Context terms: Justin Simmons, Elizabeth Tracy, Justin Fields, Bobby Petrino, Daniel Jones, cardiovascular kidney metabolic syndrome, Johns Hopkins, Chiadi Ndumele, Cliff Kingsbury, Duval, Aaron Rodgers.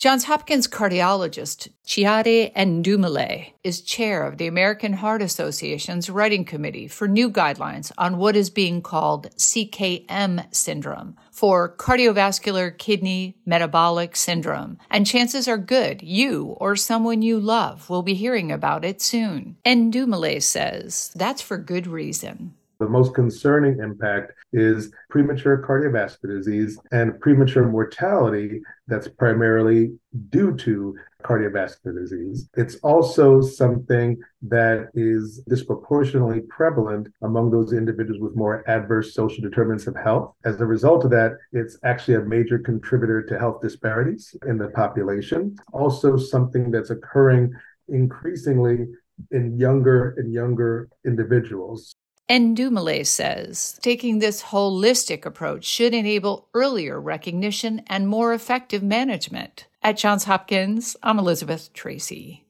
Johns Hopkins cardiologist Chiadi Ndumele is chair of the American Heart Association's writing committee for new guidelines on what is being called CKM syndrome, for cardiovascular kidney metabolic syndrome, and chances are good you or someone you love will be hearing about it soon. Ndumele says that's for good reason. The most concerning impact is premature cardiovascular disease and premature mortality that's primarily due to cardiovascular disease. It's also something that is disproportionately prevalent among those individuals with more adverse social determinants of health. As a result of that, it's actually a major contributor to health disparities in the population. Also something that's occurring increasingly in younger and younger individuals. Ndumele says taking this holistic approach should enable earlier recognition and more effective management. At Johns Hopkins, I'm Elizabeth Tracy.